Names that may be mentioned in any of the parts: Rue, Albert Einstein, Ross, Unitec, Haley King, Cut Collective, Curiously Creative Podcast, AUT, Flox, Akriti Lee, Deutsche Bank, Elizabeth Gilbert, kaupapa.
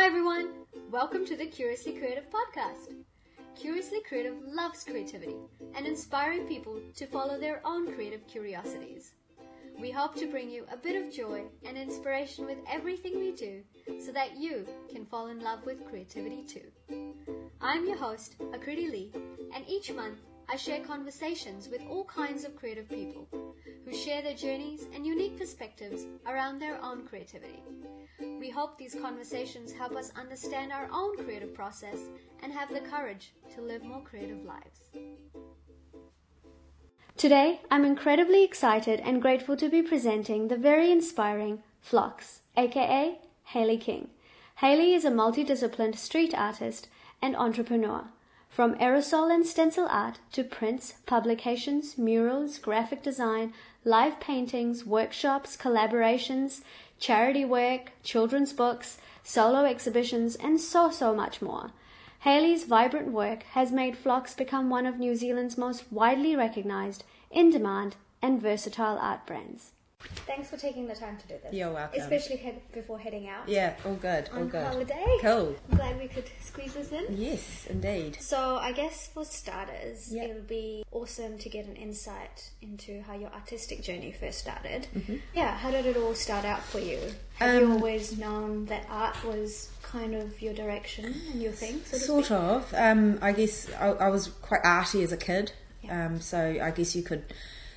Hi everyone! Welcome to the Curiously Creative Podcast. Curiously Creative loves creativity and inspiring people to follow their own creative curiosities. We hope to bring you a bit of joy and inspiration with everything we do so that you can fall in love with creativity too. I'm your host, Akriti Lee, and each month I share conversations with all kinds of creative people who share their journeys and unique perspectives around their own creativity. We hope these conversations help us understand our own creative process and have the courage to live more creative lives. Today, I'm incredibly excited and grateful to be presenting the very inspiring Flox, aka Haley King. Haley is a multidisciplined street artist and entrepreneur. From aerosol and stencil art to prints, publications, murals, graphic design, live paintings, workshops, collaborations, charity work, children's books, solo exhibitions, and so much more. Haley's vibrant work has made Flox become one of New Zealand's most widely recognised, in-demand, and versatile art brands. Thanks for taking the time to do this. You're welcome. Especially before heading out. Yeah, all good. On all good. Holiday. Cool. I'm glad we could squeeze this in. Yes, indeed. So I guess for starters, It'll be awesome to get an insight into how your artistic journey first started. Mm-hmm. Yeah, how did it all start out for you? Have you always known that art was kind of your direction and your thing? Sort of. I guess I was quite arty as a kid, yeah. So I guess you could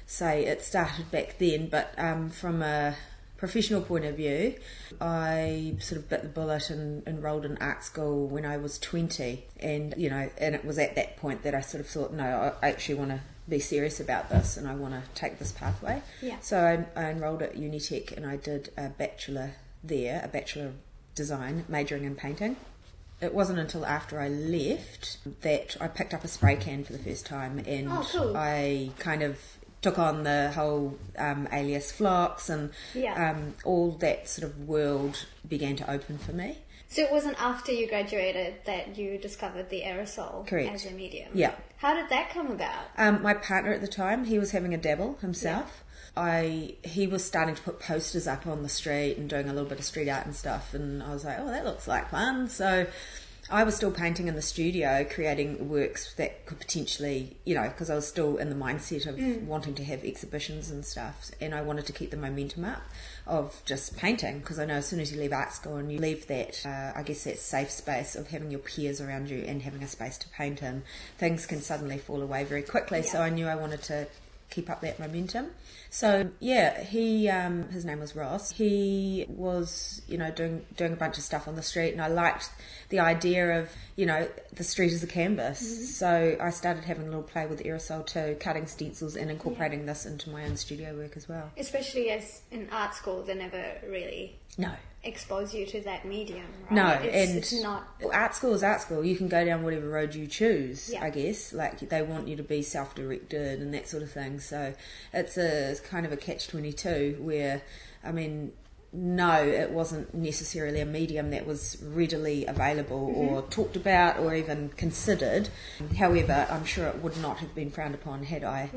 say it started back then, but from a professional point of view, I sort of bit the bullet and enrolled in art school when I was 20, and it was at that point that I sort of thought, no, I actually want to be serious about this and I want to take this pathway. Yeah. So I enrolled at Unitec and I did a bachelor there, a Bachelor of Design, majoring in painting. It wasn't until after I left that I picked up a spray can for the first time, and cool. I kind of took on the whole alias Flox and all that sort of world began to open for me. So it wasn't after you graduated that you discovered the aerosol as a medium? Yeah. How did that come about? My partner at the time, he was having a dabble himself. Yeah. He was starting to put posters up on the street and doing a little bit of street art and stuff, and I was like, oh, that looks like fun. So I was still painting in the studio, creating works that could potentially, because I was still in the mindset of wanting to have exhibitions and stuff, and I wanted to keep the momentum up of just painting, because I know as soon as you leave art school and you leave that, I guess that safe space of having your peers around you and having a space to paint in, things can suddenly fall away very quickly, yeah. So I knew I wanted to keep up that momentum. So yeah, he his name was Ross. He was doing a bunch of stuff on the street, and I liked the idea of the street as a canvas. Mm-hmm. So I started having a little play with aerosol too, cutting stencils and incorporating this into my own studio work as well. Especially as in art school, they never really expose you to that medium, right? No, it's not. Art school is art school. You can go down whatever road you choose, I guess. Like, they want you to be self-directed and that sort of thing. So it's a kind of a catch-22 where, I mean, no, it wasn't necessarily a medium that was readily available or talked about or even considered. However, I'm sure it would not have been frowned upon had I,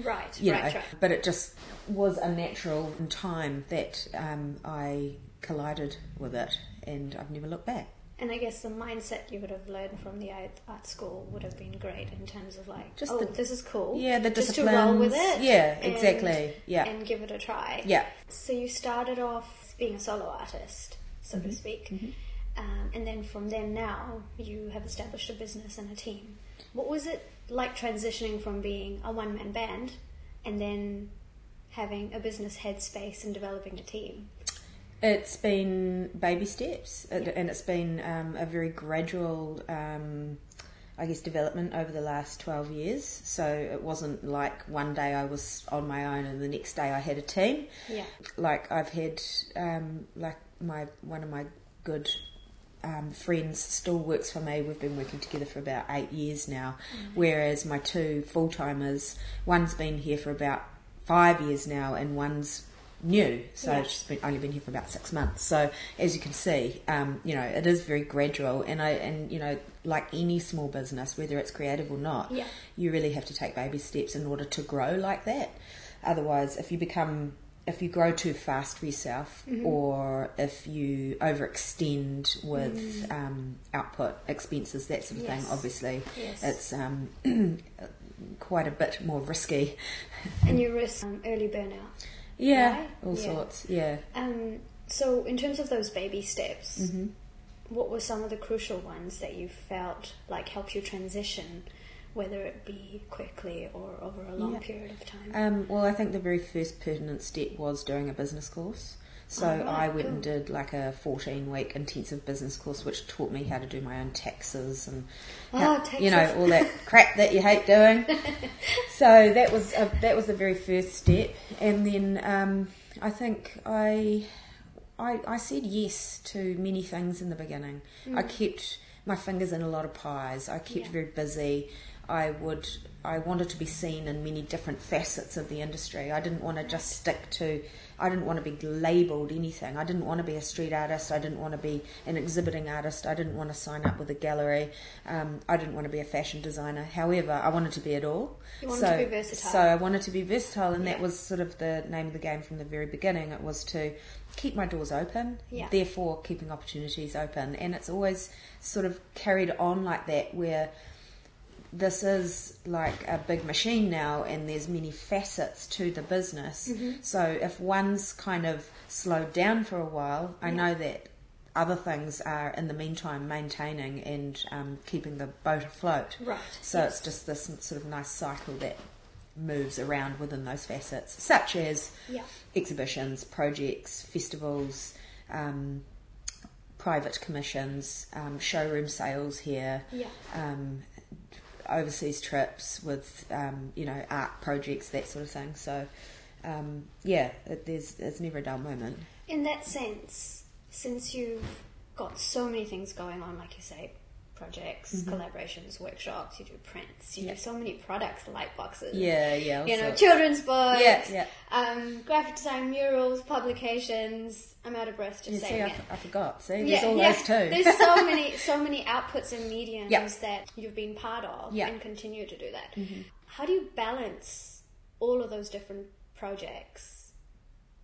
but it just was a natural time that I collided with it, and I've never looked back. And I guess the mindset you would have learned from the art school would have been great in terms of like, just this is cool. Yeah, the disciplines. Just to roll with it. Yeah, exactly. Yeah. And give it a try. Yeah. So you started off being a solo artist, so to speak. Mm-hmm. And then from then now, you have established a business and a team. What was it like transitioning from being a one-man band and then having a business headspace and developing a team? It's been baby steps, and it's been a very gradual, development over the last 12 years. So it wasn't like one day I was on my own and the next day I had a team. Yeah. Like, I've had, one of my good friends still works for me. We've been working together for about 8 years now, whereas my two full-timers, one's been here for about 5 years now and one's new, so she's only been here for about 6 months. So as you can see, it is very gradual, and like any small business, whether it's creative or not, you really have to take baby steps in order to grow like that. Otherwise, if you become if you grow too fast for yourself, mm-hmm. or if you overextend with output, expenses, that sort of thing, obviously it's quite a bit more risky. And you risk early burnout. Yeah, right? All sorts. Yeah. So in terms of those baby steps, mm-hmm. what were some of the crucial ones that you felt like helped you transition, whether it be quickly or over a long period of time? Well, I think the very first pertinent step was doing a business course. So I went and did like a 14-week intensive business course, which taught me how to do my own taxes and, you know, all that crap that you hate doing. So that was the very first step. And then I think I said yes to many things in the beginning. Mm. I kept my fingers in a lot of pies. I kept very busy. I wanted to be seen in many different facets of the industry. I didn't want to just stick to. I didn't want to be labelled anything. I didn't want to be a street artist. I didn't want to be an exhibiting artist. I didn't want to sign up with a gallery. I didn't want to be a fashion designer. However, I wanted to be it all. You wanted to be versatile. So I wanted to be versatile, and that was sort of the name of the game from the very beginning. It was to keep my doors open, therefore keeping opportunities open. And it's always sort of carried on like that, where this is like a big machine now, and there's many facets to the business. Mm-hmm. So if one's kind of slowed down for a while, I know that other things are, in the meantime, maintaining and keeping the boat afloat. Right. So it's just this sort of nice cycle that moves around within those facets, such as exhibitions, projects, festivals, private commissions, showroom sales here, overseas trips with art projects, that sort of thing. So it's never a dull moment. In that sense, since you've got so many things going on, like you say, projects, mm-hmm. collaborations, workshops, you do prints, you do so many products, light boxes, you know, children's books, graphic design, murals, publications. I'm out of breath just saying. I forgot. See, there's all those too. There's so many outputs and mediums that you've been part of and continue to do that. Mm-hmm. How do you balance all of those different projects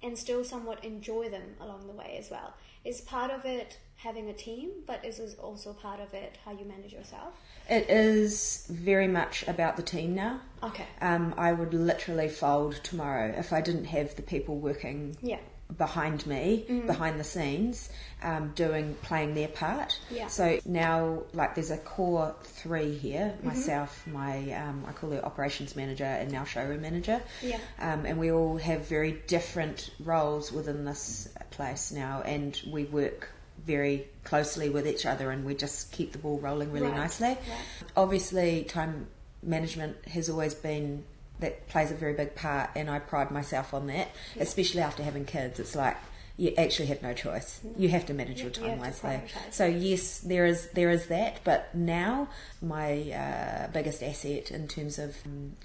and still somewhat enjoy them along the way as well? Is part of it having a team, but is also part of it how you manage yourself? It is very much about the team now. Okay. I would literally fold tomorrow if I didn't have the people working behind me, behind the scenes, playing their part. Yeah. So now, like, there's a core three here: myself, my I call her operations manager, and now showroom manager. Yeah. And we all have very different roles within this place now, and we work very closely with each other, and we just keep the ball rolling really nicely. Right. Obviously, time management has always been, that plays a very big part, and I pride myself on that, especially after having kids. It's like you actually have no choice. No. You have to manage your time wisely. So yes, there is that, but now my biggest asset in terms of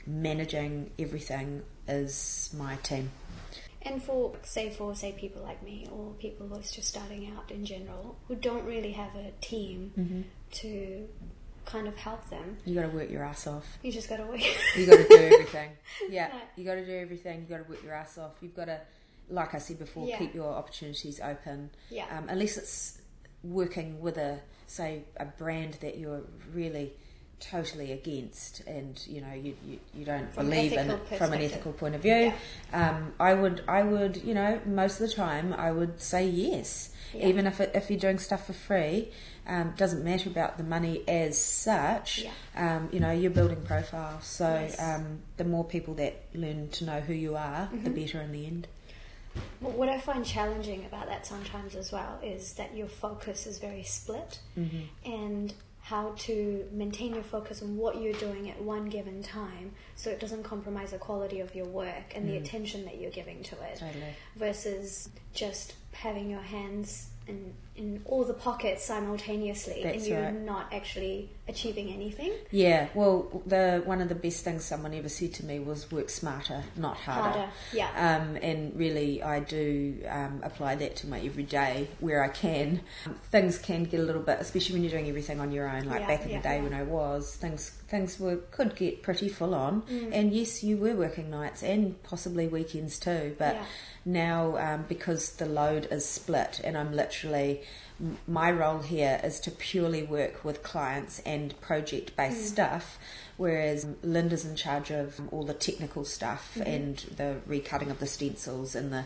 managing everything is my team. And for people like me, or people who's just starting out in general, who don't really have a team to kind of help them. You got to work your ass off. You just got to work. You got to do everything. Yeah, you got to do everything. You got to work your ass off. You've got to, like I said before, keep your opportunities open. Yeah. Unless it's working with a brand that you're really totally against, and you know you don't believe in it from an ethical point of view. Yeah. I would you know, most of the time I would say yes, even if you're doing stuff for free. Doesn't matter about the money as such. You know, you're building profile, so the more people that learn to know who you are, the better in the end. What I find challenging about that sometimes as well is that your focus is very split, and how to maintain your focus on what you're doing at one given time, so it doesn't compromise the quality of your work and the attention that you're giving to it, versus just having your hands in in all the pockets simultaneously. That's and you're right. Not actually achieving anything. Yeah, well, one of the best things someone ever said to me was work smarter, not harder. Yeah. And really I do apply that to my everyday where I can. Things can get a little bit, especially when you're doing everything on your own, like back in the day when I was, things could get pretty full on. Mm. And yes, you were working nights and possibly weekends too, but now because the load is split and I'm literally... my role here is to purely work with clients and project-based stuff, whereas Linda's in charge of all the technical stuff and the recutting of the stencils and the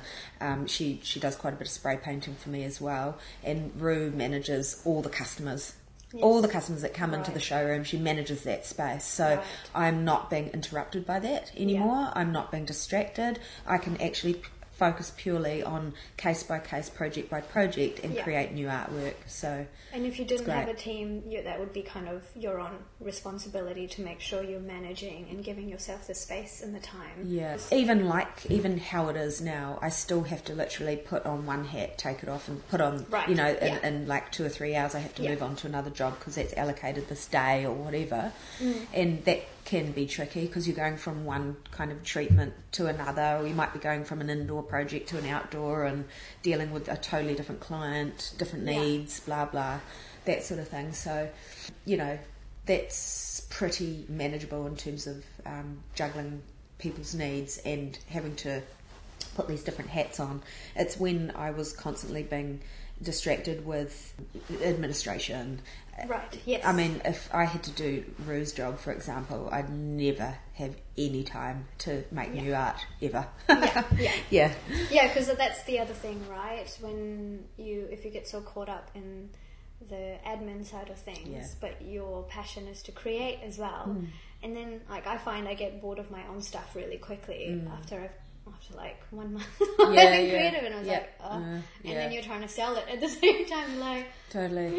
she does quite a bit of spray painting for me as well. And Rue manages all the customers. Yes. All the customers that come into the showroom, she manages that space. So I'm not being interrupted by that anymore. Yeah. I'm not being distracted. I can actually... focus purely on case by case, project by project, and create new artwork. So, and if you didn't have a team, that would be kind of your own responsibility to make sure you're managing and giving yourself the space and the time. Yeah, even how it is now, I still have to literally put on one hat, take it off, and put on. Right. You know, in like 2 or 3 hours, I have to move on to another job because that's allocated this day or whatever, and that can be tricky because you're going from one kind of treatment to another, or you might be going from an indoor project to an outdoor and dealing with a totally different client, different needs, blah blah, that sort of thing. So, you know, that's pretty manageable in terms of juggling people's needs and having to put these different hats on. It's when I was constantly being distracted with administration. Right, yes. I mean, if I had to do Rue's job, for example, I'd never have any time to make new art, ever. Yeah, because that's the other thing, right? When if you get so caught up in the admin side of things, but your passion is to create as well. Mm. And then, like, I find I get bored of my own stuff really quickly after like 1 month I've been creative and I was like and then you're trying to sell it at the same time, like totally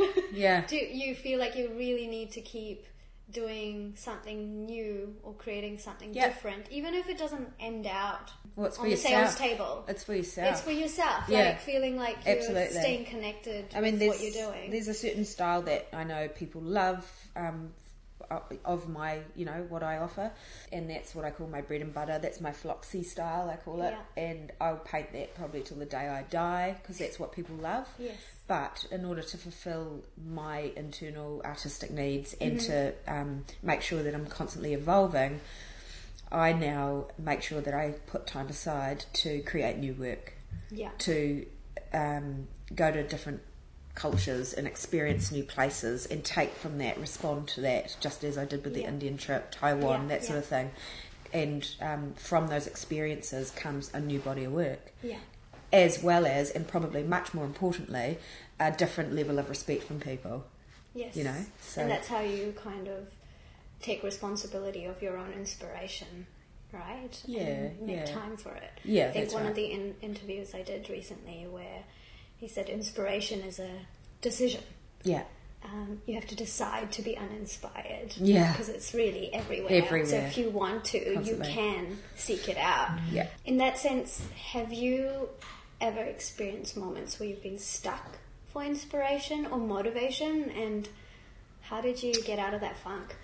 do you feel like you really need to keep doing something new or creating something different, even if it doesn't end out on the sales table? It's for yourself like feeling like you're staying connected with what you're doing. There's a certain style that I know people love of my, what I offer, and that's what I call my bread and butter. That's my Floxy style, I call it, and I'll paint that probably till the day I die because that's what people love. Yes. But in order to fulfill my internal artistic needs and to make sure that I'm constantly evolving, I now make sure that I put time aside to create new work, to go to different cultures and experience new places and take from that, respond to that, just as I did with the Indian trip, Taiwan, that sort of thing. And from those experiences comes a new body of work, as well as, and probably much more importantly, a different level of respect from people. Yes, so. And that's how you kind of take responsibility of your own inspiration, right? Yeah, and make time for it. Yeah, I think that's one of the interviews I did recently where he said inspiration is a decision. Yeah. You have to decide to be uninspired. Yeah. Because it's really everywhere. So if you want to, you can seek it out. Yeah. In that sense, have you ever experienced moments where you've been stuck for inspiration or motivation? And how did you get out of that funk?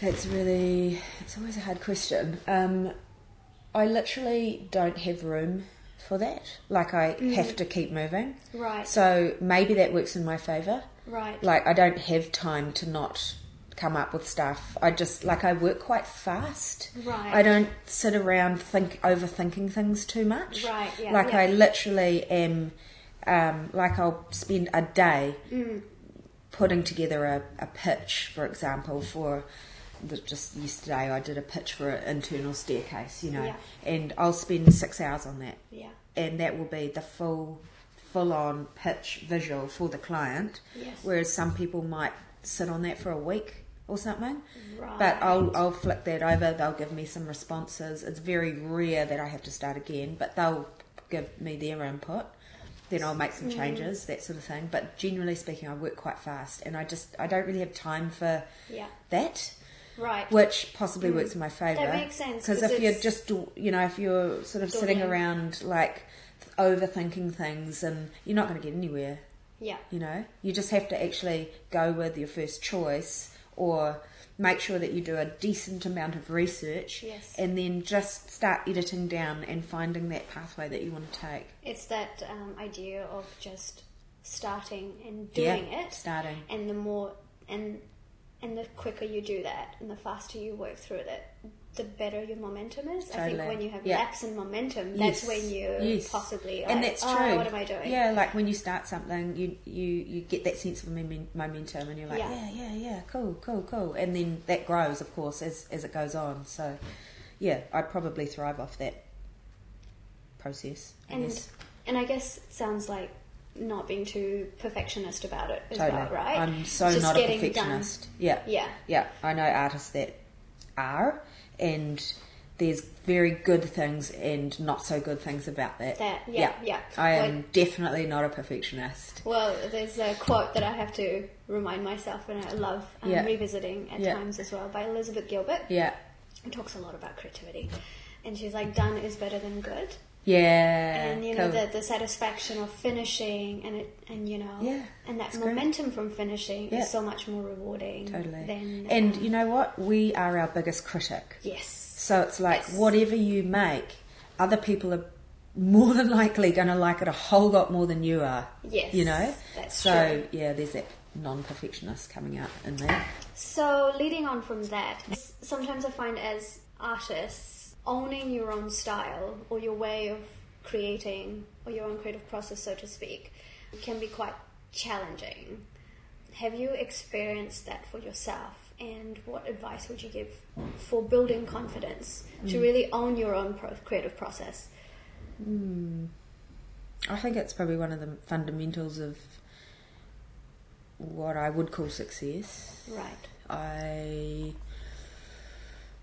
It's always a hard question. I literally don't have room for that. Like, I have to keep moving. Right. So maybe that works in my favour. Right. Like, I don't have time to not come up with stuff. I just, I work quite fast. Right. I don't sit around overthinking things too much. Right, yeah. I literally am, I'll spend a day putting together a pitch, for example, for... just yesterday I did a pitch for an internal staircase, and I'll spend 6 hours on that. Yeah. And that will be the full-on pitch visual for the client, whereas some people might sit on that for a week or something. Right. But I'll flick that over. They'll give me some responses. It's very rare that I have to start again, but they'll give me their input. Then I'll make some changes, that sort of thing. But generally speaking, I work quite fast, and I don't really have time for that. Right. Which possibly works in my favour. That makes sense. Because if you're just, if you're sort of sitting around, overthinking things, and you're not going to get anywhere. Yeah. You know, you just have to actually go with your first choice or make sure that you do a decent amount of research. Yes. And then just start editing down and finding that pathway that you want to take. It's that idea of just starting and doing it. Starting. And the more and the quicker you do that and the faster you work through it, the better your momentum is. Totally. I think when you have laps in momentum, that's when you possibly are, and that's true. What am I doing? Yeah, like when you start something, you get that sense of momentum and you're like, yeah, cool. And then that grows, of course, as it goes on. So, yeah, I probably thrive off that process. And I guess it sounds like not being too perfectionist about it as well, right? I'm just not a perfectionist. Done. Yeah. I know artists that are, and there's very good things and not so good things about that. I am definitely not a perfectionist. Well, there's a quote that I have to remind myself, and I love revisiting at times as well, by Elizabeth Gilbert. Yeah, who talks a lot about creativity, and she's like, "Done is better than good." Yeah, and you know the satisfaction of finishing, and that momentum from finishing is so much more rewarding. Totally. And you know what? We are our biggest critic. Yes. So it's like whatever you make, other people are more than likely going to like it a whole lot more than you are. Yes. You know. That's true. So yeah, there's that non-perfectionist coming up in there. So leading on from that, sometimes I find as artists, owning your own style or your way of creating or your own creative process, so to speak, can be quite challenging. Have you experienced that for yourself? And what advice would you give for building confidence to really own your own creative process? I think it's probably one of the fundamentals of what I would call success. Right.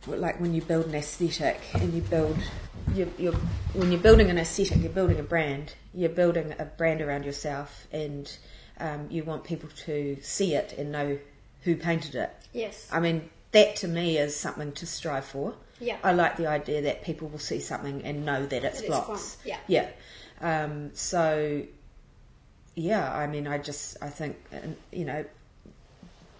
Like when you build an aesthetic and you build, when you're building an aesthetic, you're building a brand. You're building a brand around yourself, and you want people to see it and know who painted it. Yes. I mean, that to me is something to strive for. Yeah. I like the idea that people will see something and know that it's Flox. Yeah. I mean, I think, you know,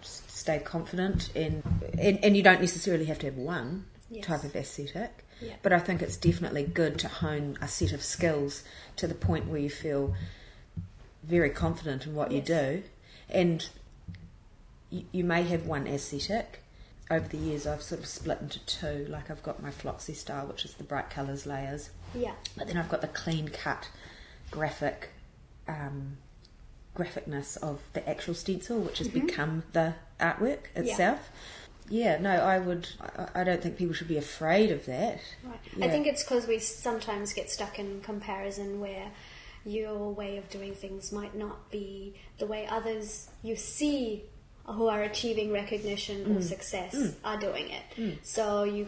stay confident, and you don't necessarily have to have one type of aesthetic, but I think it's definitely good to hone a set of skills to the point where you feel very confident in what you do. And you may have one aesthetic. Over the years I've sort of split into two. Like I've got my Floxy style, which is the bright colours, layers, but then I've got the clean cut graphic graphicness of the actual stencil, which has become the artwork itself. I don't think people should be afraid of that. Right. Yeah. I think it's because we sometimes get stuck in comparison where your way of doing things might not be the way others you see who are achieving recognition or success are doing it. So you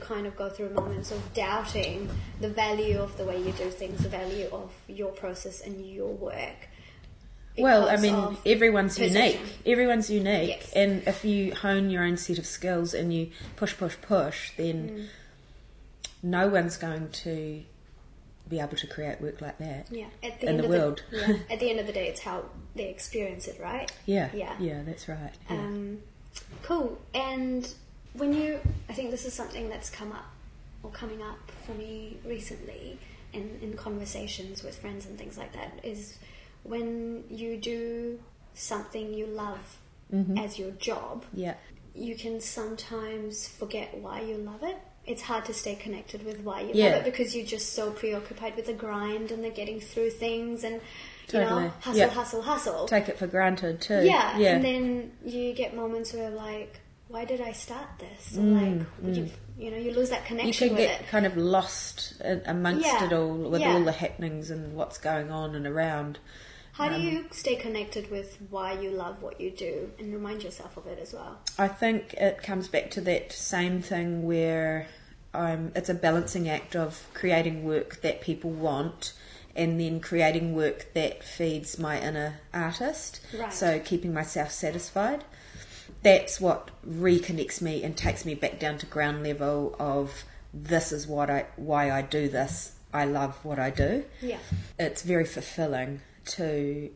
kind of go through moments of doubting the value of the way you do things, the value of your process and your work. Well, I mean, everyone's unique. Everyone's unique. Yes. And if you hone your own set of skills and you push, then no one's going to be able to create work like that in the world. At the end of the day, it's how they experience it, right? Yeah, that's right. Yeah. Cool. And I think this is something that's coming up for me recently in conversations with friends and things like that, is when you do something you love as your job, you can sometimes forget why you love it. It's hard to stay connected with why you love it because you're just so preoccupied with the grind and the getting through things and, you know, hustle. Take it for granted too. Yeah, and then you get moments where like, why did I start this? You lose that connection with it. You can get kind of lost amongst it all with all the happenings and what's going on and around. How do you stay connected with why you love what you do and remind yourself of it as well? I think it comes back to that same thing where it's a balancing act of creating work that people want and then creating work that feeds my inner artist. Right. So keeping myself satisfied. That's what reconnects me and takes me back down to ground level of this is why I do this. I love what I do. Yeah. It's very fulfilling to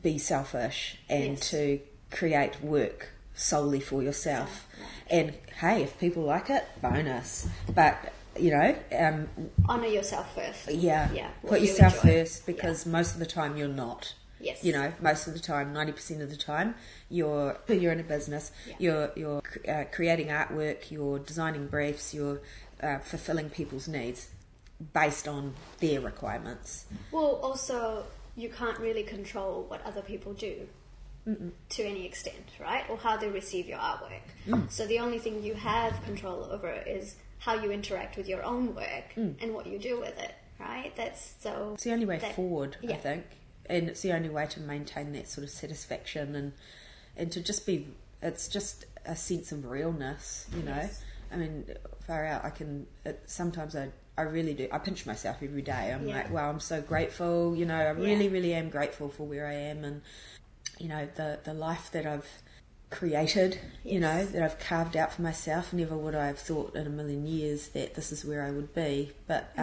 be selfish and to create work solely for yourself. And hey, if people like it, bonus. But you know, honor yourself first. Yeah. Put yourself first, because most of the time you're not. Yes. You know, most of the time, 90% of the time, you're in a business. Yeah. You're creating artwork. You're designing briefs. You're fulfilling people's needs based on their requirements. Well, also you can't really control what other people do to any extent, right? Or how they receive your artwork. So the only thing you have control over is how you interact with your own work and what you do with it, right? It's the only way forward, I think. And it's the only way to maintain that sort of satisfaction and to just be, it's just a sense of realness, you know. Yes. I mean, far out, sometimes I really do, I pinch myself every day. I'm like, wow, I'm so grateful, you know, I really, really am grateful for where I am, and, you know, the life that I've created, you know, that I've carved out for myself. Never would I have thought in a million years that this is where I would be. But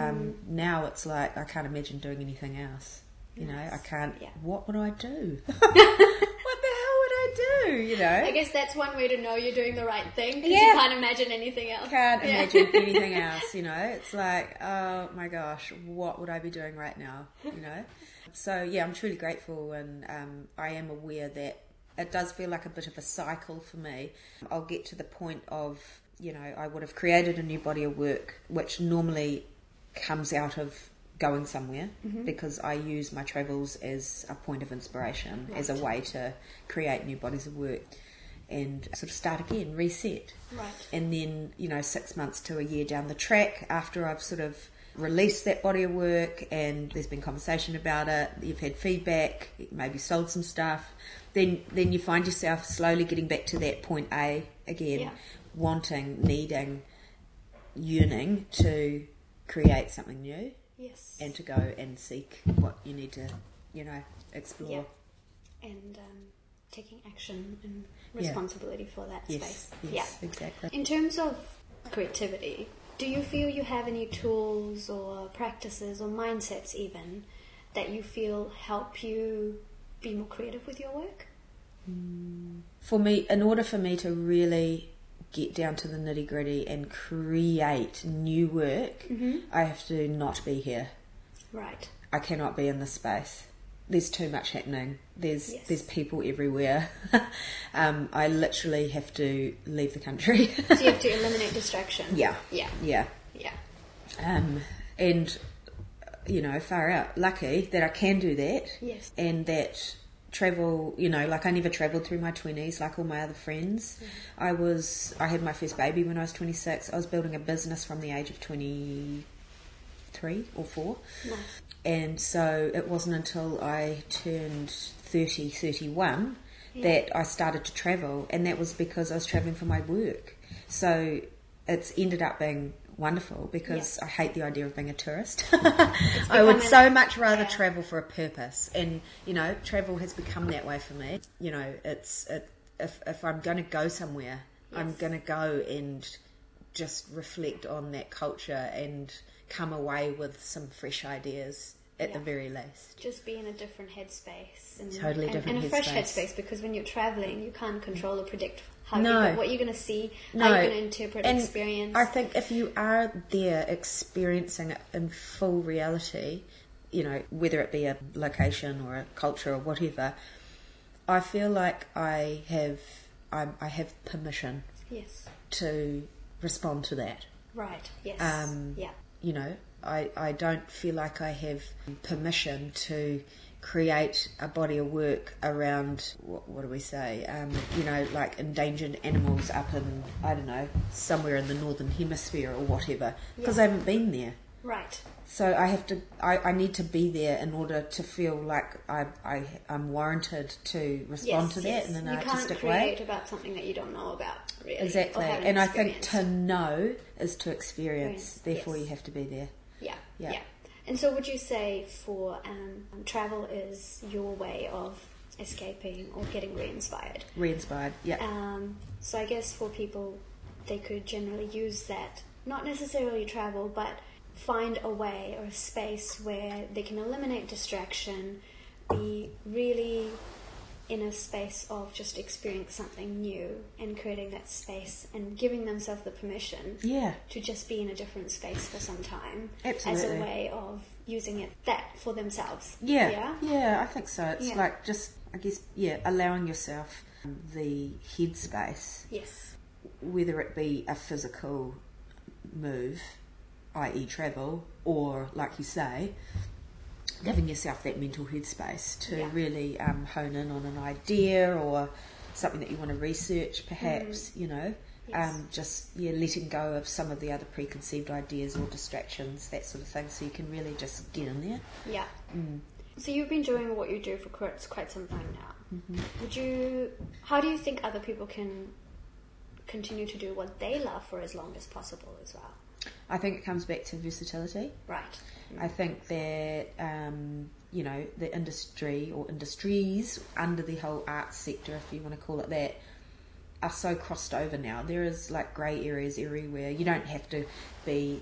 now it's like, I can't imagine doing anything else. You know, I can't, what would I do? What the hell would I do, you know? I guess that's one way to know you're doing the right thing, because you can't imagine anything else. Imagine anything else, you know. It's like, oh my gosh, what would I be doing right now, you know? So, yeah, I'm truly grateful, and I am aware that it does feel like a bit of a cycle for me. I'll get to the point of, you know, I would have created a new body of work, which normally comes out of going somewhere, because I use my travels as a point of inspiration, as a way to create new bodies of work and sort of start again, reset. Right. And then, you know, 6 months to a year down the track, after I've sort of released that body of work and there's been conversation about it, you've had feedback, maybe sold some stuff, then you find yourself slowly getting back to that point A again, wanting, needing, yearning to create something new. Yes. And to go and seek what you need to, you know, explore. Yeah. And taking action and responsibility for that space. Yes, exactly. In terms of creativity, do you feel you have any tools or practices or mindsets even that you feel help you be more creative with your work? For me, in order for me to really get down to the nitty-gritty and create new work, I have to not be here. Right. I cannot be in this space. There's too much happening. There's people everywhere. I literally have to leave the country. So you have to eliminate distraction. Yeah. And, you know, far out. Lucky that I can do that. Yes. And that travel, you know, like I never travelled through my 20s like all my other friends. I had my first baby when I was 26. I was building a business from the age of 23 or 4. Nice. And so it wasn't until I turned 31 that I started to travel, and that was because I was travelling for my work. So it's ended up being wonderful, because I hate the idea of being a tourist. I would so much rather travel for a purpose, and you know, travel has become that way for me. You know, if I'm going to go somewhere, I'm going to go and just reflect on that culture and come away with some fresh ideas at the very least. Just be in a different headspace, and a fresh headspace, because when you're traveling, you can't control or predict what you're going to see, how you're going to interpret and experience. I think if you are there experiencing it in full reality, you know, whether it be a location or a culture or whatever, I feel like I have permission to respond to that. Right, yes. You know, I don't feel like I have permission to create a body of work around, what do we say, you know, like endangered animals up in, I don't know, somewhere in the northern hemisphere or whatever, because I haven't been there. Right. So I have to, I need to be there in order to feel like I'm warranted to respond to that in an artistic way. You can't create about something that you don't know about, really. Exactly. And I think to know is to experience, therefore you have to be there. Yeah. And so would you say for travel is your way of escaping or getting re-inspired? Re-inspired, yeah. So I guess for people, they could generally use that, not necessarily travel, but find a way or a space where they can eliminate distraction, be really in a space of just experiencing something new and creating that space and giving themselves the permission to just be in a different space for some time. Absolutely. As a way of using it that for themselves. Yeah, I think so. It's like just, I guess, allowing yourself the headspace. Yes. Whether it be a physical move, i.e. travel, or, like you say, giving yourself that mental headspace to really hone in on an idea or something that you want to research, perhaps, you know, just letting go of some of the other preconceived ideas or distractions, that sort of thing, so you can really just get in there. Yeah. Mm. So you've been doing what you do for quite some time now. Mm-hmm. How do you think other people can continue to do what they love for as long as possible as well? I think it comes back to versatility. Right. I think that, you know, the industry or industries under the whole arts sector, if you want to call it that, are so crossed over now. There is, like, grey areas everywhere. You don't have to be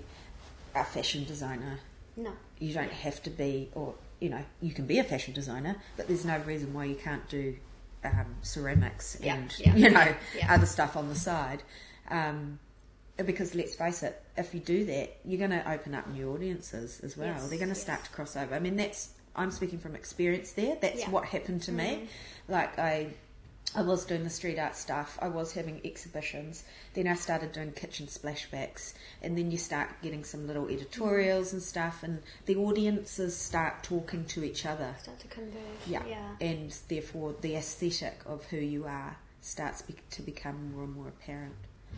a fashion designer. No. You don't have to be, or, you know, you can be a fashion designer, but there's no reason why you can't do ceramics and, you know, other stuff on the side. Because let's face it, if you do that, you're going to open up new audiences as well. Yes, they're going to start to cross over. I mean, I'm speaking from experience there. That's what happened to me. Like, I was doing the street art stuff. I was having exhibitions. Then I started doing kitchen splashbacks. And then you start getting some little editorials and stuff. And the audiences start talking to each other. Start to converge. Yeah. And therefore, the aesthetic of who you are starts to become more and more apparent.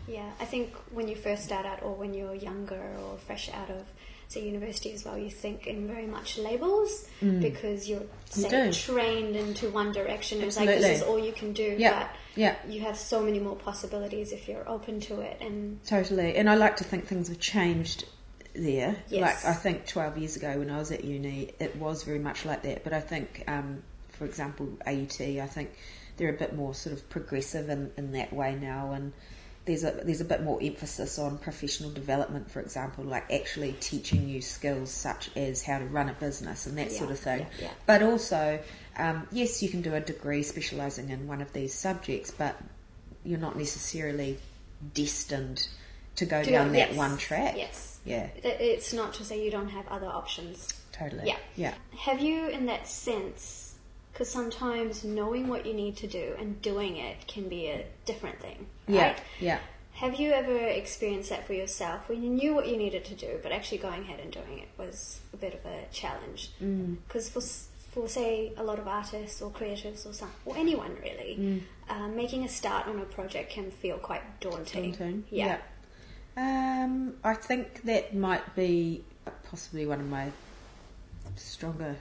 Yeah, I think when you first start out or when you're younger or fresh out of, say, university as well, you think in very much labels because you're, say, trained into one direction. It's like, this is all you can do, but you have so many more possibilities if you're open to it. And totally. And I like to think things have changed there. Yes. Like, I think 12 years ago when I was at uni, it was very much like that. But I think, for example, AUT, I think they're a bit more sort of progressive in that way now, and there's a bit more emphasis on professional development, for example, like actually teaching you skills such as how to run a business and that sort of thing. Yeah, yeah. But also, yes, you can do a degree specialising in one of these subjects, but you're not necessarily destined to go down that one track. Yes. Yeah. It's not to say you don't have other options. Totally. Yeah. Yeah. Have you, in that sense, because sometimes knowing what you need to do and doing it can be a different thing, right? Yeah. Have you ever experienced that for yourself, when you knew what you needed to do, but actually going ahead and doing it was a bit of a challenge? Because for say, a lot of artists or creatives or anyone really, making a start on a project can feel quite daunting. Yeah. I think that might be possibly one of my stronger,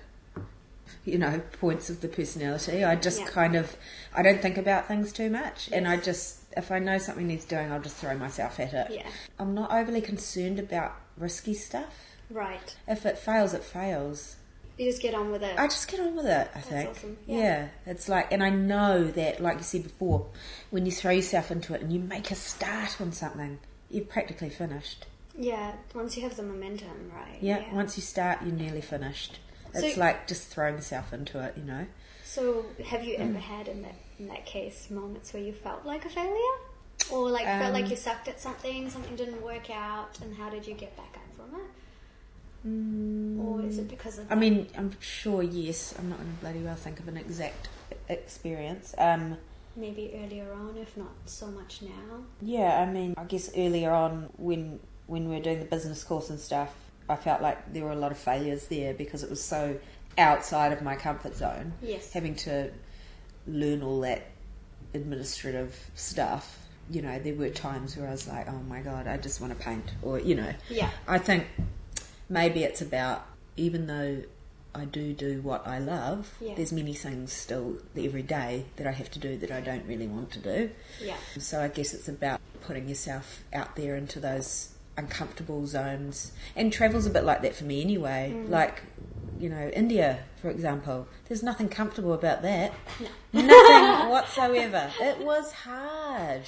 you know, points of the personality. I just kind of, I don't think about things too much, and I just, if I know something needs doing, I'll just throw myself at it. I'm not overly concerned about risky stuff. Right. If it fails, it fails. You just get on with it. I just get on with it, I think. That's awesome. Yeah. It's like, and I know that, like you said before, when you throw yourself into it and you make a start on something, you're practically finished. Yeah, once you have the momentum, right? Yeah. Once you start, you're nearly finished. It's so, like, just throwing yourself into it, you know. So have you ever had, in that case, moments where you felt like a failure? Or, like, felt like you sucked at something didn't work out, and how did you get back up from it? Or is it because of that? I mean, I'm sure, yes. I'm not going to bloody well think of an exact experience. Maybe earlier on, if not so much now. Yeah, I mean, I guess earlier on, when we were doing the business course and stuff, I felt like there were a lot of failures there because it was so outside of my comfort zone. Yes. Having to learn all that administrative stuff, you know, there were times where I was like, oh my God, I just want to paint, or, you know. Yeah. I think maybe it's about, even though I do what I love, there's many things still every day that I have to do that I don't really want to do. Yeah. So I guess it's about putting yourself out there into those uncomfortable zones, and travel's a bit like that for me anyway. Like, you know, India, for example, there's nothing comfortable about that. No. Nothing whatsoever. It was hard,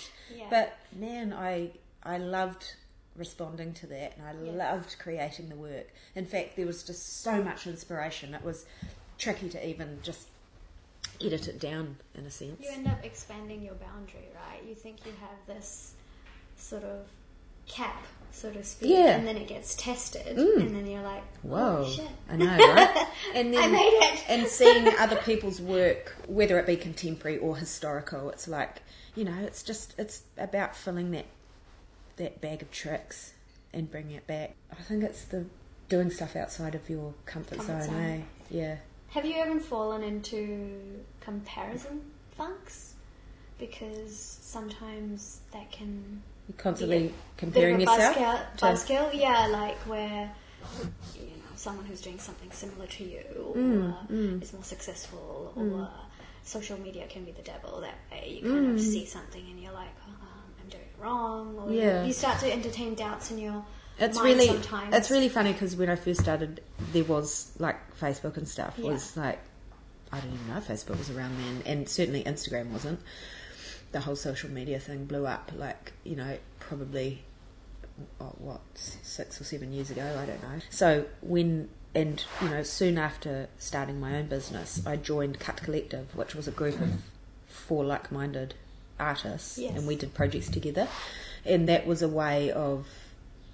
but man, I loved responding to that, and I loved creating the work. In fact, there was just so much inspiration. It was tricky to even just edit it down in a sense. You end up expanding your boundary, right? You think you have this sort of cap, so to speak, and then it gets tested, and then you're like, whoa, shit. I know, right? And then, I made it. And seeing other people's work, whether it be contemporary or historical, it's like, you know, it's just, it's about filling that bag of tricks and bringing it back. I think it's the doing stuff outside of your comfort zone. Eh? Yeah. Have you ever fallen into comparison funks? Because sometimes that can... You're constantly comparing yourself? Buzzkill, yeah, like where, you know, someone who's doing something similar to you or is more successful or social media can be the devil that way. You kind of see something and you're like, oh, I'm doing it wrong. Or you start to entertain doubts in your mind sometimes. It's really funny because when I first started, there was like Facebook and stuff was like, I didn't even know Facebook was around then, and certainly Instagram wasn't. The whole social media thing blew up, like, you know, probably 6 or 7 years ago, I don't know. So you know, soon after starting my own business, I joined Cut Collective, which was a group of 4 like-minded artists, and we did projects together. And that was a way of,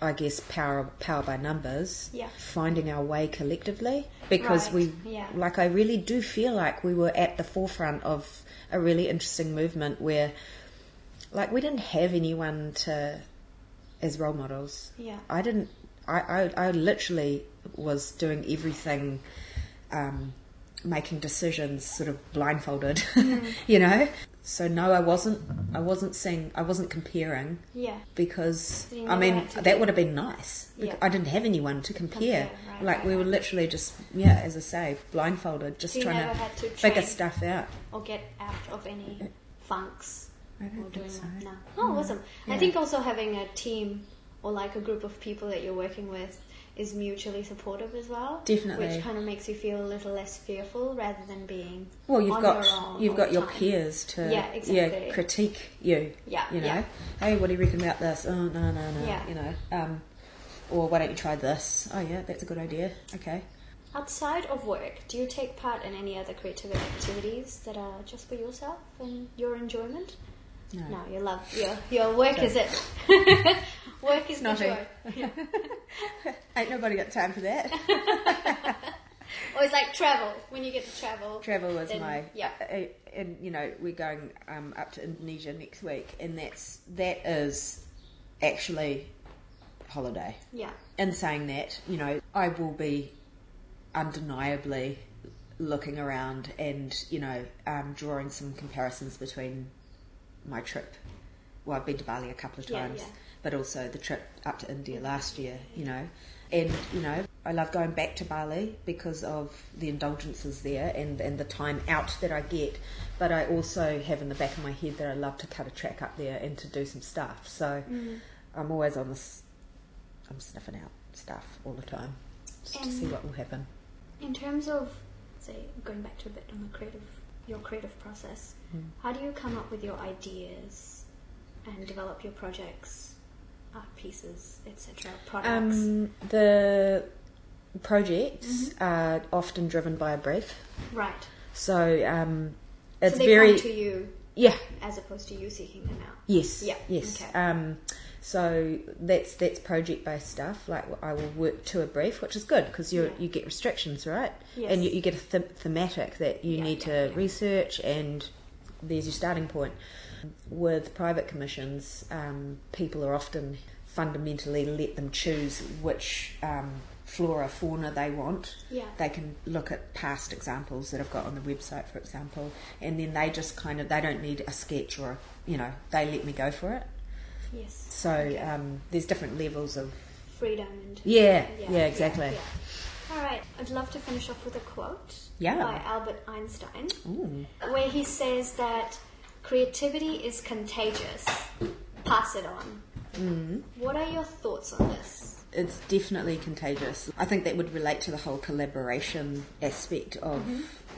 I guess, power by numbers, finding our way collectively, because I really do feel like we were at the forefront of a really interesting movement where, like, we didn't have anyone as role models. Yeah, I literally was doing everything, making decisions sort of blindfolded, you know. So no, I wasn't comparing. Yeah. Because that would have been nice. Yeah. I didn't have anyone to compare. Right, like we were literally just, as I say, blindfolded, just trying to figure stuff out. Or get out of any funks. I don't or think doing so. No. Oh, awesome. Yeah. I think also having a team or like a group of people that you're working with is mutually supportive as well. Definitely. Which kind of makes you feel a little less fearful rather than being you've got your peers to critique you. Yeah. You know. Yeah. Hey, what do you reckon about this? Oh, no. Yeah. You know. Or why don't you try this? Oh yeah, that's a good idea. Okay. Outside of work, do you take part in any other creative activities that are just for yourself and your enjoyment? No, you love your work. Sorry. Is it? Work is not joy. Yeah. Ain't nobody got time for that. Or it's like travel. When you get to travel. Travel is and you know, we're going up to Indonesia next week, and that is actually holiday. Yeah. In saying that, you know, I will be undeniably looking around and, you know, drawing some comparisons between my trip. Well, I've been to Bali a couple of times, but also the trip up to India last year, you know. And, you know, I love going back to Bali because of the indulgences there and the time out that I get. But I also have in the back of my head that I love to cut a track up there and to do some stuff. So I'm always on this, I'm sniffing out stuff all the time just to see what will happen. In terms of, say, going back to a bit on the your creative process, how do you come up with your ideas and develop your projects, art pieces, etc., products? The projects are often driven by a brief. Right. So it's so they come to you as opposed to you seeking them out. Yes. Yeah. Yes. Okay. So that's project-based stuff. Like I will work to a brief, which is good because you get restrictions, right? Yes. And you get a thematic that you need to research, and there's your starting point. With private commissions, people are often fundamentally let them choose which flora, fauna they want. Yeah. They can look at past examples that I've got on the website, for example, and then they just kind of, they don't need a sketch or, you know, they let me go for it. Yes. So there's different levels of freedom and exactly. Yeah. All right, I'd love to finish off with a quote by Albert Einstein, where he says that creativity is contagious. Pass it on. What are your thoughts on this? It's definitely contagious. I think that would relate to the whole collaboration aspect of,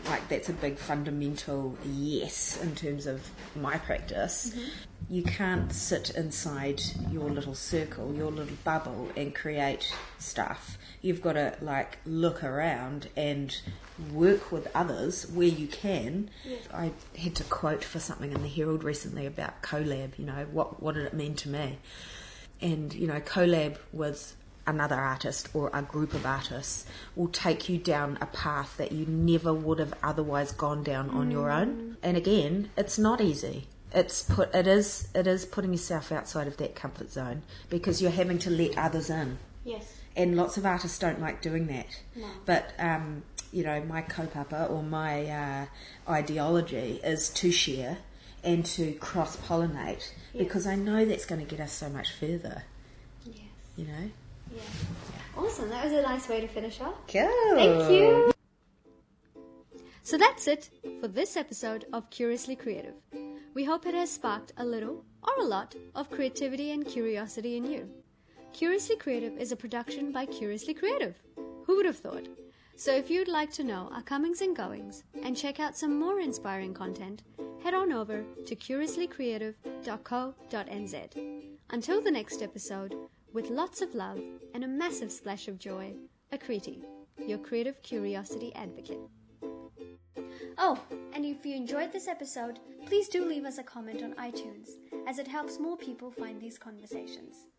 like, that's a big fundamental yes in terms of my practice. you can't sit inside your little circle, your little bubble, and create stuff. You've got to like look around and work with others where you can. Yeah. I had to quote for something in the Herald recently about collab, you know, what did it mean to me? And, you know, collab with another artist or a group of artists will take you down a path that you never would have otherwise gone down on your own. And again, it's not easy. It is putting yourself outside of that comfort zone because you're having to let others in. Yes. And lots of artists don't like doing that. No. But, you know, my kaupapa or my ideology is to share and to cross-pollinate because I know that's going to get us so much further. Yes. You know? Yeah. Awesome. That was a nice way to finish up. Cool. Thank you. So that's it for this episode of Curiously Creative. We hope it has sparked a little or a lot of creativity and curiosity in you. Curiously Creative is a production by Curiously Creative. Who would have thought? So if you'd like to know our comings and goings and check out some more inspiring content, head on over to curiouslycreative.co.nz. Until the next episode, with lots of love and a massive splash of joy, Akriti, your creative curiosity advocate. Oh, and if you enjoyed this episode, please do leave us a comment on iTunes, as it helps more people find these conversations.